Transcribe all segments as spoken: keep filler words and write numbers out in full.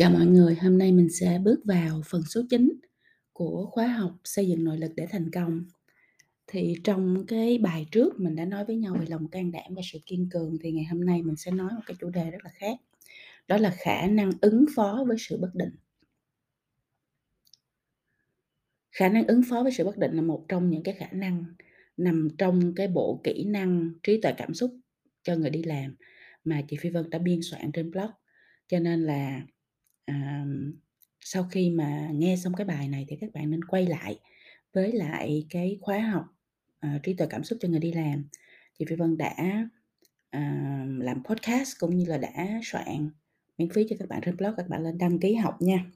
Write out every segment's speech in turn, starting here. Chào mọi người, hôm nay mình sẽ bước vào phần số chín của khóa học xây dựng nội lực để thành công. Thì trong cái bài trước mình đã nói với nhau về lòng can đảm và sự kiên cường, thì ngày hôm nay mình sẽ nói một cái chủ đề rất là khác. Đó là khả năng ứng phó với sự bất định. Khả năng ứng phó với sự bất định là một trong những cái khả năng nằm trong cái bộ kỹ năng trí tuệ cảm xúc cho người đi làm mà chị Phi Vân đã biên soạn trên blog. Cho nên là à, sau khi mà nghe xong cái bài này thì các bạn nên quay lại với lại cái khóa học à, trí tuệ cảm xúc cho người đi làm. Chị Phi Vân đã à, làm podcast cũng như là đã soạn miễn phí cho các bạn trên blog, các bạn lên đăng ký học nha,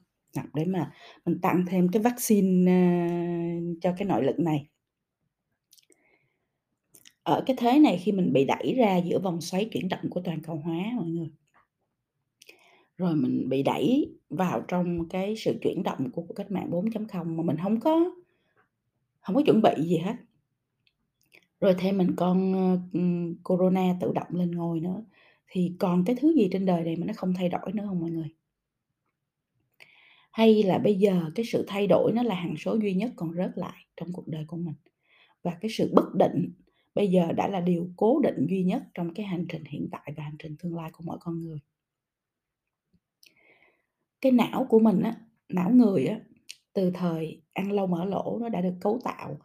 để mà mình tặng thêm cái vaccine à, cho cái nội lực này. Ở cái thế này, khi mình bị đẩy ra giữa vòng xoáy chuyển động của toàn cầu hóa mọi người, rồi mình bị đẩy vào trong cái sự chuyển động của cách mạng bốn chấm không mà mình không có không có chuẩn bị gì hết. Rồi thêm mình còn uh, corona tự động lên ngôi nữa, thì còn cái thứ gì trên đời này mà nó không thay đổi nữa không mọi người? Hay là bây giờ cái sự thay đổi nó là hằng số duy nhất còn rớt lại trong cuộc đời của mình, và cái sự bất định bây giờ đã là điều cố định duy nhất trong cái hành trình hiện tại và hành trình tương lai của mỗi con người. Cái não của mình, á, não người á, từ thời ăn lâu mở lỗ nó đã được cấu tạo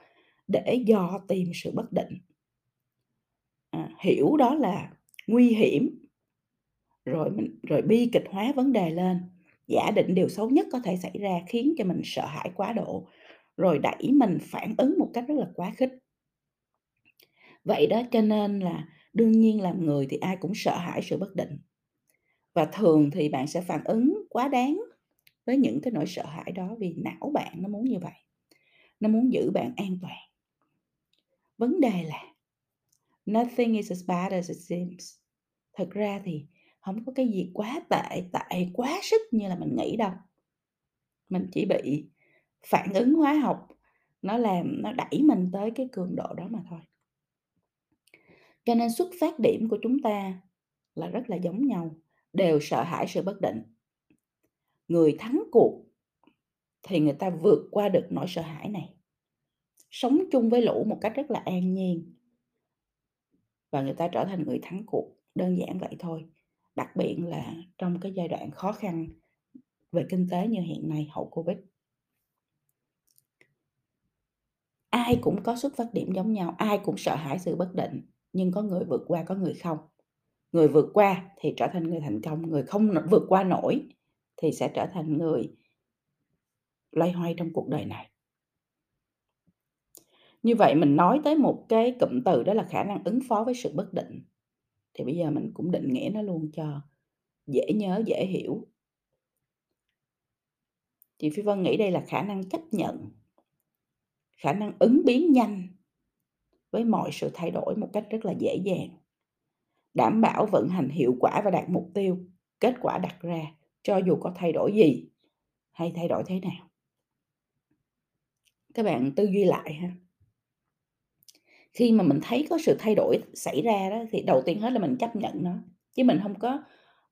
để dò tìm sự bất định. À, hiểu đó là nguy hiểm, rồi, mình, rồi bi kịch hóa vấn đề lên, giả định điều xấu nhất có thể xảy ra khiến cho mình sợ hãi quá độ, rồi đẩy mình phản ứng một cách rất là quá khích. Vậy đó, cho nên là đương nhiên làm người thì ai cũng sợ hãi sự bất định. Và thường thì bạn sẽ phản ứng quá đáng với những cái nỗi sợ hãi đó vì não bạn nó muốn như vậy. Nó muốn giữ bạn an toàn. Vấn đề là nothing is as bad as it seems. Thật ra thì không có cái gì quá tệ, tệ quá sức như là mình nghĩ đâu. Mình chỉ bị phản ứng hóa học, nó làm, nó đẩy mình tới cái cường độ đó mà thôi. Cho nên xuất phát điểm của chúng ta là rất là giống nhau, đều sợ hãi sự bất định. Người thắng cuộc thì người ta vượt qua được nỗi sợ hãi này, sống chung với lũ một cách rất là an nhiên, và người ta trở thành người thắng cuộc. Đơn giản vậy thôi. Đặc biệt là trong cái giai đoạn khó khăn về kinh tế như hiện nay, hậu Covid. Ai cũng có xuất phát điểm giống nhau, ai cũng sợ hãi sự bất định, nhưng có người vượt qua, có người không. Người vượt qua thì trở thành người thành công, người không vượt qua nổi thì sẽ trở thành người loay hoay trong cuộc đời này. Như vậy mình nói tới một cái cụm từ, đó là khả năng ứng phó với sự bất định. Thì bây giờ mình cũng định nghĩa nó luôn cho dễ nhớ, dễ hiểu. Chị Phi Vân nghĩ đây là khả năng chấp nhận, khả năng ứng biến nhanh với mọi sự thay đổi một cách rất là dễ dàng, đảm bảo vận hành hiệu quả và đạt mục tiêu, kết quả đặt ra cho dù có thay đổi gì hay thay đổi thế nào. Các bạn tư duy lại ha. Khi mà mình thấy có sự thay đổi xảy ra đó, thì đầu tiên hết là mình chấp nhận nó, chứ mình không có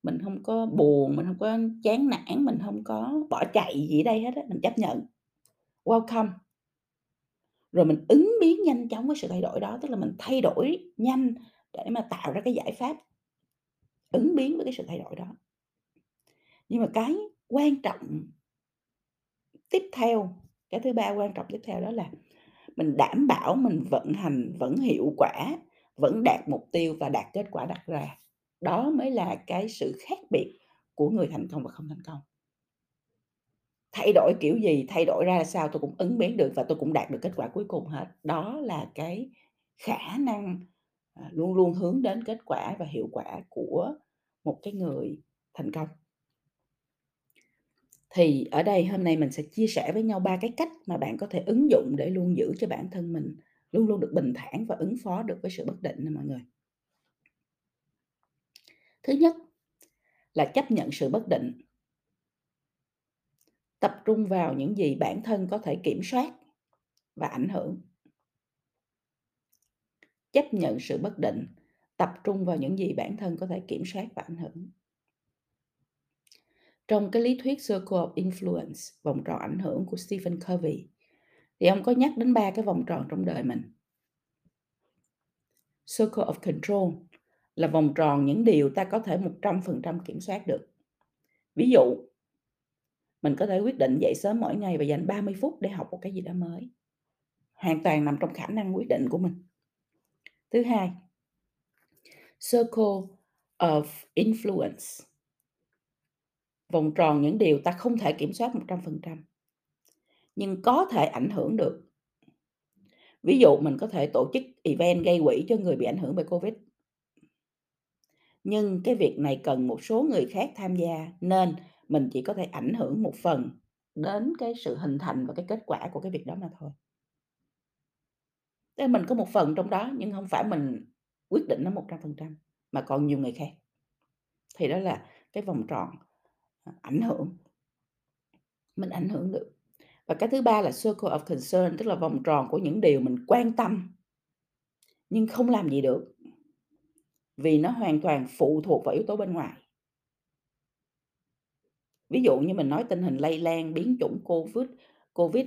mình không có buồn, mình không có chán nản, mình không có bỏ chạy gì đây hết á, mình chấp nhận. Welcome. Rồi mình ứng biến nhanh chóng với sự thay đổi đó, tức là mình thay đổi nhanh để mà tạo ra cái giải pháp ứng biến với cái sự thay đổi đó. Nhưng mà cái quan trọng tiếp theo, cái thứ ba quan trọng tiếp theo đó là mình đảm bảo mình vận hành vẫn hiệu quả, vẫn đạt mục tiêu và đạt kết quả đặt ra. Đó mới là cái sự khác biệt của người thành công và không thành công. Thay đổi kiểu gì, thay đổi ra sao tôi cũng ứng biến được và tôi cũng đạt được kết quả cuối cùng hết. Đó là cái khả năng luôn luôn hướng đến kết quả và hiệu quả của một cái người thành công. Thì ở đây hôm nay mình sẽ chia sẻ với nhau ba cái cách mà bạn có thể ứng dụng để luôn giữ cho bản thân mình luôn luôn được bình thản và ứng phó được với sự bất định nè mọi người. Thứ nhất là chấp nhận sự bất định. Tập trung vào những gì bản thân có thể kiểm soát và ảnh hưởng. Chấp nhận sự bất định, tập trung vào những gì bản thân có thể kiểm soát và ảnh hưởng. Trong cái lý thuyết Circle of Influence, vòng tròn ảnh hưởng của Stephen Covey, thì ông có nhắc đến ba cái vòng tròn trong đời mình. Circle of Control là vòng tròn những điều ta có thể một trăm phần trăm kiểm soát được. Ví dụ, mình có thể quyết định dậy sớm mỗi ngày và dành ba mươi phút để học một cái gì đó mới. Hoàn toàn nằm trong khả năng quyết định của mình. Thứ hai, Circle of Influence, vòng tròn những điều ta không thể kiểm soát một trăm phần trăm, nhưng có thể ảnh hưởng được. Ví dụ mình có thể tổ chức event gây quỹ cho người bị ảnh hưởng bởi Covid. Nhưng cái việc này cần một số người khác tham gia, nên mình chỉ có thể ảnh hưởng một phần đến cái sự hình thành và cái kết quả của cái việc đó mà thôi. Thế mình có một phần trong đó, nhưng không phải mình quyết định nó một trăm phần trăm, mà còn nhiều người khác. Thì đó là cái vòng tròn ảnh hưởng. Mình ảnh hưởng được. Và cái thứ ba là Circle of Concern, tức là vòng tròn của những điều mình quan tâm nhưng không làm gì được, vì nó hoàn toàn phụ thuộc vào yếu tố bên ngoài. Ví dụ như mình nói tình hình lây lan, biến chủng COVID, COVID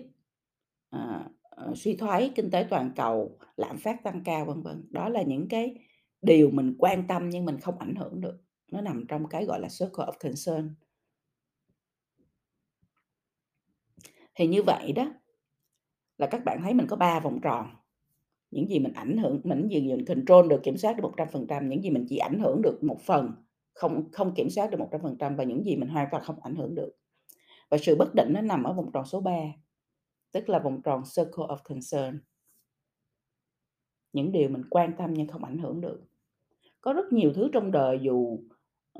à, suy thoái kinh tế toàn cầu, lạm phát tăng cao, vân vân. Đó là những cái điều mình quan tâm nhưng mình không ảnh hưởng được. Nó nằm trong cái gọi là Circle of Concern. Thì như vậy đó là các bạn thấy mình có ba vòng tròn. Những gì mình ảnh hưởng, mình gì mình control được, kiểm soát được một trăm phần trăm, những gì mình chỉ ảnh hưởng được một phần, không không kiểm soát được một trăm phần trăm, và những gì mình hoàn toàn không ảnh hưởng được. Và sự bất định nó nằm ở vòng tròn số ba, tức là vòng tròn Circle of Concern. Những điều mình quan tâm nhưng không ảnh hưởng được. Có rất nhiều thứ trong đời dù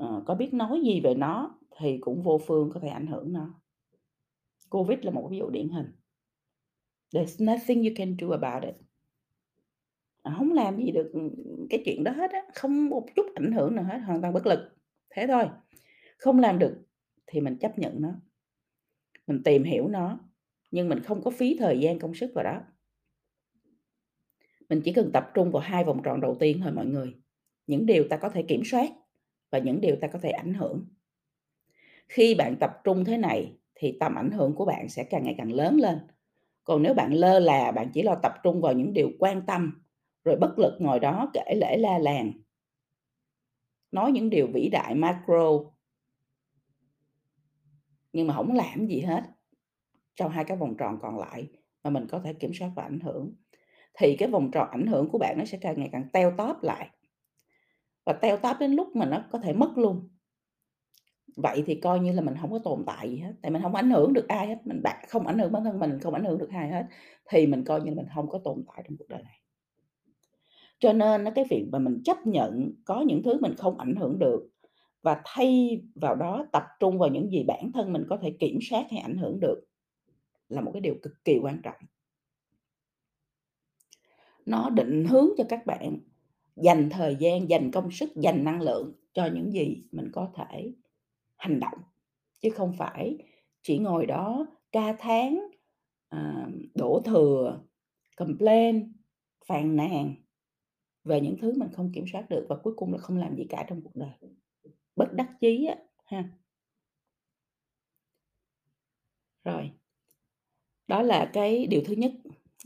uh, có biết nói gì về nó thì cũng vô phương có thể ảnh hưởng nó. Covid là một ví dụ điển hình. There's nothing you can do about it. Không làm gì được cái chuyện đó hết á. Không một chút ảnh hưởng nào hết. Hoàn toàn bất lực. Thế thôi. Không làm được thì mình chấp nhận nó. Mình tìm hiểu nó. Nhưng mình không có phí thời gian công sức vào đó. Mình chỉ cần tập trung vào hai vòng tròn đầu tiên thôi mọi người. Những điều ta có thể kiểm soát và những điều ta có thể ảnh hưởng. Khi bạn tập trung thế này thì tầm ảnh hưởng của bạn sẽ càng ngày càng lớn lên. Còn nếu bạn lơ là, bạn chỉ lo tập trung vào những điều quan tâm, rồi bất lực ngồi đó kể lể la làng, nói những điều vĩ đại macro, nhưng mà không làm gì hết trong hai cái vòng tròn còn lại mà mình có thể kiểm soát và ảnh hưởng, thì cái vòng tròn ảnh hưởng của bạn nó sẽ càng ngày càng teo tóp lại. Và teo tóp đến lúc mà nó có thể mất luôn. Vậy thì coi như là mình không có tồn tại gì hết. Tại mình không ảnh hưởng được ai hết. Mình không ảnh hưởng bản thân mình, không ảnh hưởng được ai hết. Thì mình coi như là mình không có tồn tại trong cuộc đời này. Cho nên cái việc mà mình chấp nhận có những thứ mình không ảnh hưởng được, và thay vào đó tập trung vào những gì bản thân mình có thể kiểm soát hay ảnh hưởng được, là một cái điều cực kỳ quan trọng. Nó định hướng cho các bạn dành thời gian, dành công sức, dành năng lượng cho những gì mình có thể hành động, chứ không phải chỉ ngồi đó ca thán, đổ thừa, complain, phàn nàn về những thứ mình không kiểm soát được, và cuối cùng là không làm gì cả trong cuộc đời, bất đắc chí á ha. Rồi, đó là cái điều thứ nhất,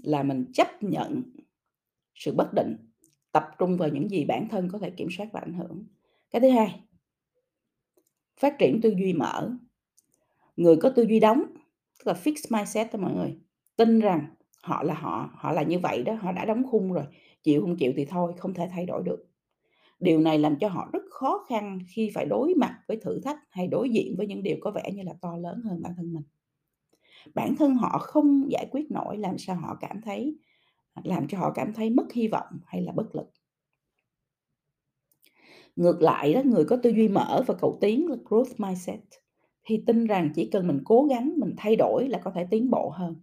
là mình chấp nhận sự bất định, tập trung vào những gì bản thân có thể kiểm soát và ảnh hưởng. Cái thứ hai, phát triển tư duy mở. Người có tư duy đóng, tức là fixed mindset đó mọi người, tin rằng họ là họ, họ là như vậy đó, họ đã đóng khung rồi, chịu không chịu thì thôi, không thể thay đổi được. Điều này làm cho họ rất khó khăn khi phải đối mặt với thử thách hay đối diện với những điều có vẻ như là to lớn hơn bản thân mình. Bản thân họ không giải quyết nổi, làm sao họ cảm thấy, làm cho họ cảm thấy mất hy vọng hay là bất lực. Ngược lại đó, người có tư duy mở và cầu tiến là growth mindset thì tin rằng chỉ cần mình cố gắng, mình thay đổi là có thể tiến bộ hơn.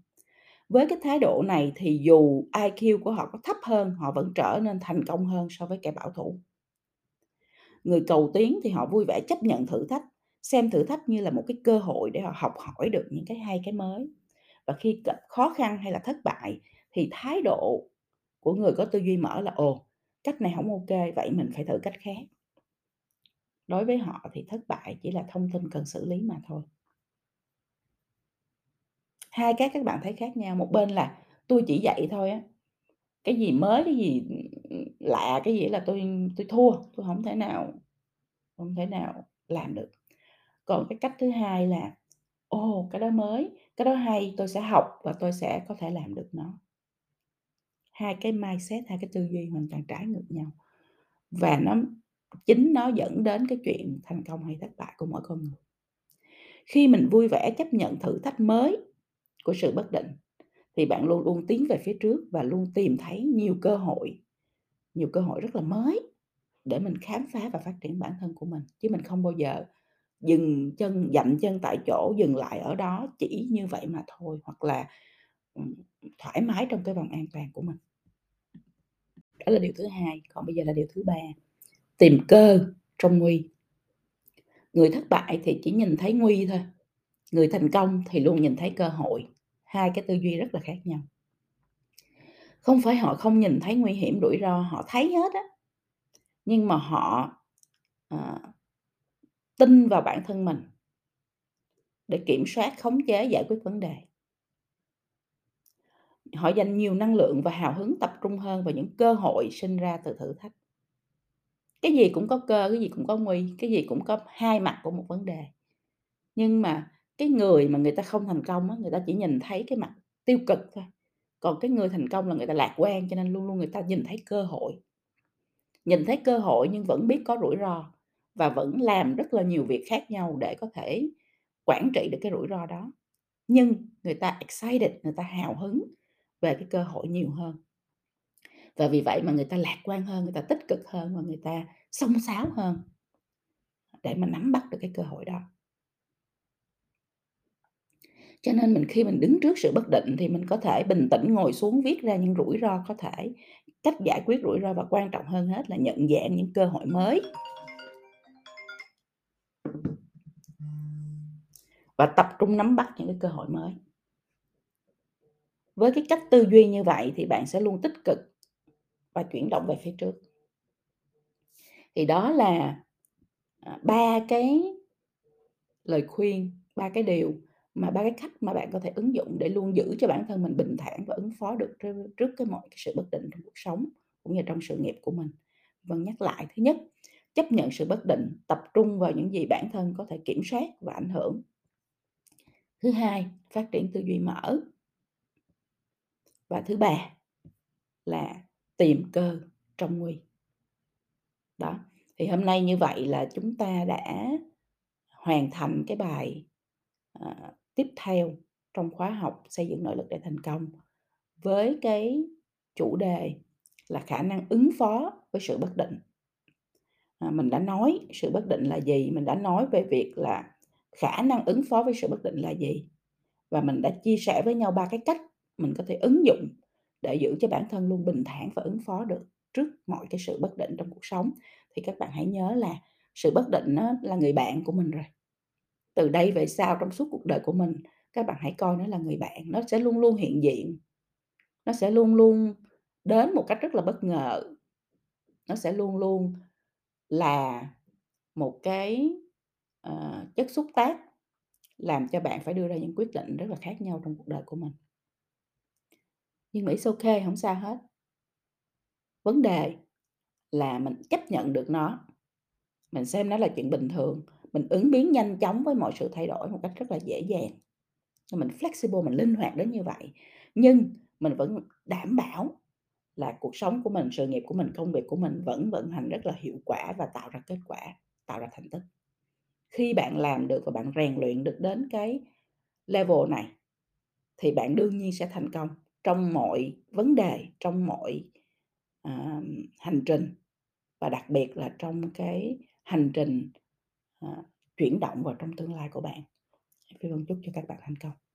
Với cái thái độ này thì dù i kiu của họ có thấp hơn, họ vẫn trở nên thành công hơn so với kẻ bảo thủ. Người cầu tiến thì họ vui vẻ chấp nhận thử thách, xem thử thách như là một cái cơ hội để họ học hỏi được những cái hay cái mới. Và khi gặp khó khăn hay là thất bại thì thái độ của người có tư duy mở là ồ, cách này không ok, vậy mình phải thử cách khác. Đối với họ thì thất bại chỉ là thông tin cần xử lý mà thôi. Hai cái các bạn thấy khác nhau. Một bên là tôi chỉ dạy thôi á, cái gì mới, cái gì lạ, cái gì là tôi tôi thua, tôi không thể nào không thể nào làm được. Còn cái cách thứ hai là ồ oh, cái đó mới, cái đó hay, tôi sẽ học và tôi sẽ có thể làm được nó. Hai cái mindset, hai cái tư duy hoàn toàn trái ngược nhau, và nó chính nó dẫn đến cái chuyện thành công hay thất bại của mỗi con người. Khi mình vui vẻ chấp nhận thử thách mới của sự bất định thì bạn luôn luôn tiến về phía trước và luôn tìm thấy nhiều cơ hội, nhiều cơ hội rất là mới để mình khám phá và phát triển bản thân của mình. Chứ mình không bao giờ dừng chân, dậm chân tại chỗ, dừng lại ở đó chỉ như vậy mà thôi, hoặc là thoải mái trong cái vòng an toàn của mình. Đó là điều thứ hai. Còn bây giờ là điều thứ ba, tìm cơ trong nguy. Người thất bại thì chỉ nhìn thấy nguy thôi, người thành công thì luôn nhìn thấy cơ hội. Hai cái tư duy rất là khác nhau. Không phải họ không nhìn thấy nguy hiểm, rủi ro, họ thấy hết á, nhưng mà họ à, tin vào bản thân mình để kiểm soát, khống chế, giải quyết vấn đề. Họ dành nhiều năng lượng và hào hứng tập trung hơn vào những cơ hội sinh ra từ thử thách. Cái gì cũng có cơ, cái gì cũng có nguy, cái gì cũng có hai mặt của một vấn đề. Nhưng mà cái người mà người ta không thành công á, người ta chỉ nhìn thấy cái mặt tiêu cực thôi. Còn cái người thành công là người ta lạc quan, cho nên luôn luôn người ta nhìn thấy cơ hội. Nhìn thấy cơ hội nhưng vẫn biết có rủi ro, và vẫn làm rất là nhiều việc khác nhau để có thể quản trị được cái rủi ro đó. Nhưng người ta excited, người ta hào hứng về cái cơ hội nhiều hơn. Và vì vậy mà người ta lạc quan hơn, người ta tích cực hơn, và người ta xông xáo hơn để mà nắm bắt được cái cơ hội đó. Cho nên mình khi mình đứng trước sự bất định thì mình có thể bình tĩnh ngồi xuống viết ra những rủi ro có thể, cách giải quyết rủi ro, và quan trọng hơn hết là nhận dạng những cơ hội mới. Và tập trung nắm bắt những cái cơ hội mới. Với cái cách tư duy như vậy thì bạn sẽ luôn tích cực và chuyển động về phía trước. Thì đó là ba cái lời khuyên, ba cái điều mà ba cái cách mà bạn có thể ứng dụng để luôn giữ cho bản thân mình bình thản và ứng phó được trước cái mọi cái sự bất định trong cuộc sống cũng như trong sự nghiệp của mình. Vâng, nhắc lại, thứ nhất, chấp nhận sự bất định, tập trung vào những gì bản thân có thể kiểm soát và ảnh hưởng. Thứ hai, phát triển tư duy mở. Và thứ ba là tìm cơ trong nguy. Đó, thì hôm nay như vậy là chúng ta đã hoàn thành cái bài à, tiếp theo trong khóa học xây dựng nội lực để thành công, với cái chủ đề là khả năng ứng phó với sự bất định. À, mình đã nói sự bất định là gì, mình đã nói về việc là khả năng ứng phó với sự bất định là gì, và mình đã chia sẻ với nhau ba cái cách mình có thể ứng dụng để giữ cho bản thân luôn bình thản và ứng phó được trước mọi cái sự bất định trong cuộc sống. Thì các bạn hãy nhớ là sự bất định nó là người bạn của mình rồi. Từ đây về sau, trong suốt cuộc đời của mình, các bạn hãy coi nó là người bạn. Nó sẽ luôn luôn hiện diện, nó sẽ luôn luôn đến một cách rất là bất ngờ, nó sẽ luôn luôn là một cái uh, chất xúc tác làm cho bạn phải đưa ra những quyết định rất là khác nhau trong cuộc đời của mình. Nhưng mà it's ok, không sao hết. Vấn đề là mình chấp nhận được nó, mình xem nó là chuyện bình thường, mình ứng biến nhanh chóng với mọi sự thay đổi một cách rất là dễ dàng. Mình flexible, mình linh hoạt đến như vậy, nhưng mình vẫn đảm bảo là cuộc sống của mình, sự nghiệp của mình, công việc của mình vẫn vận hành rất là hiệu quả và tạo ra kết quả, tạo ra thành tích. Khi bạn làm được và bạn rèn luyện được đến cái level này thì bạn đương nhiên sẽ thành công trong mọi vấn đề, trong mọi uh, hành trình, và đặc biệt là trong cái hành trình uh, chuyển động vào trong tương lai của bạn. Phi Vân chúc cho các bạn thành công.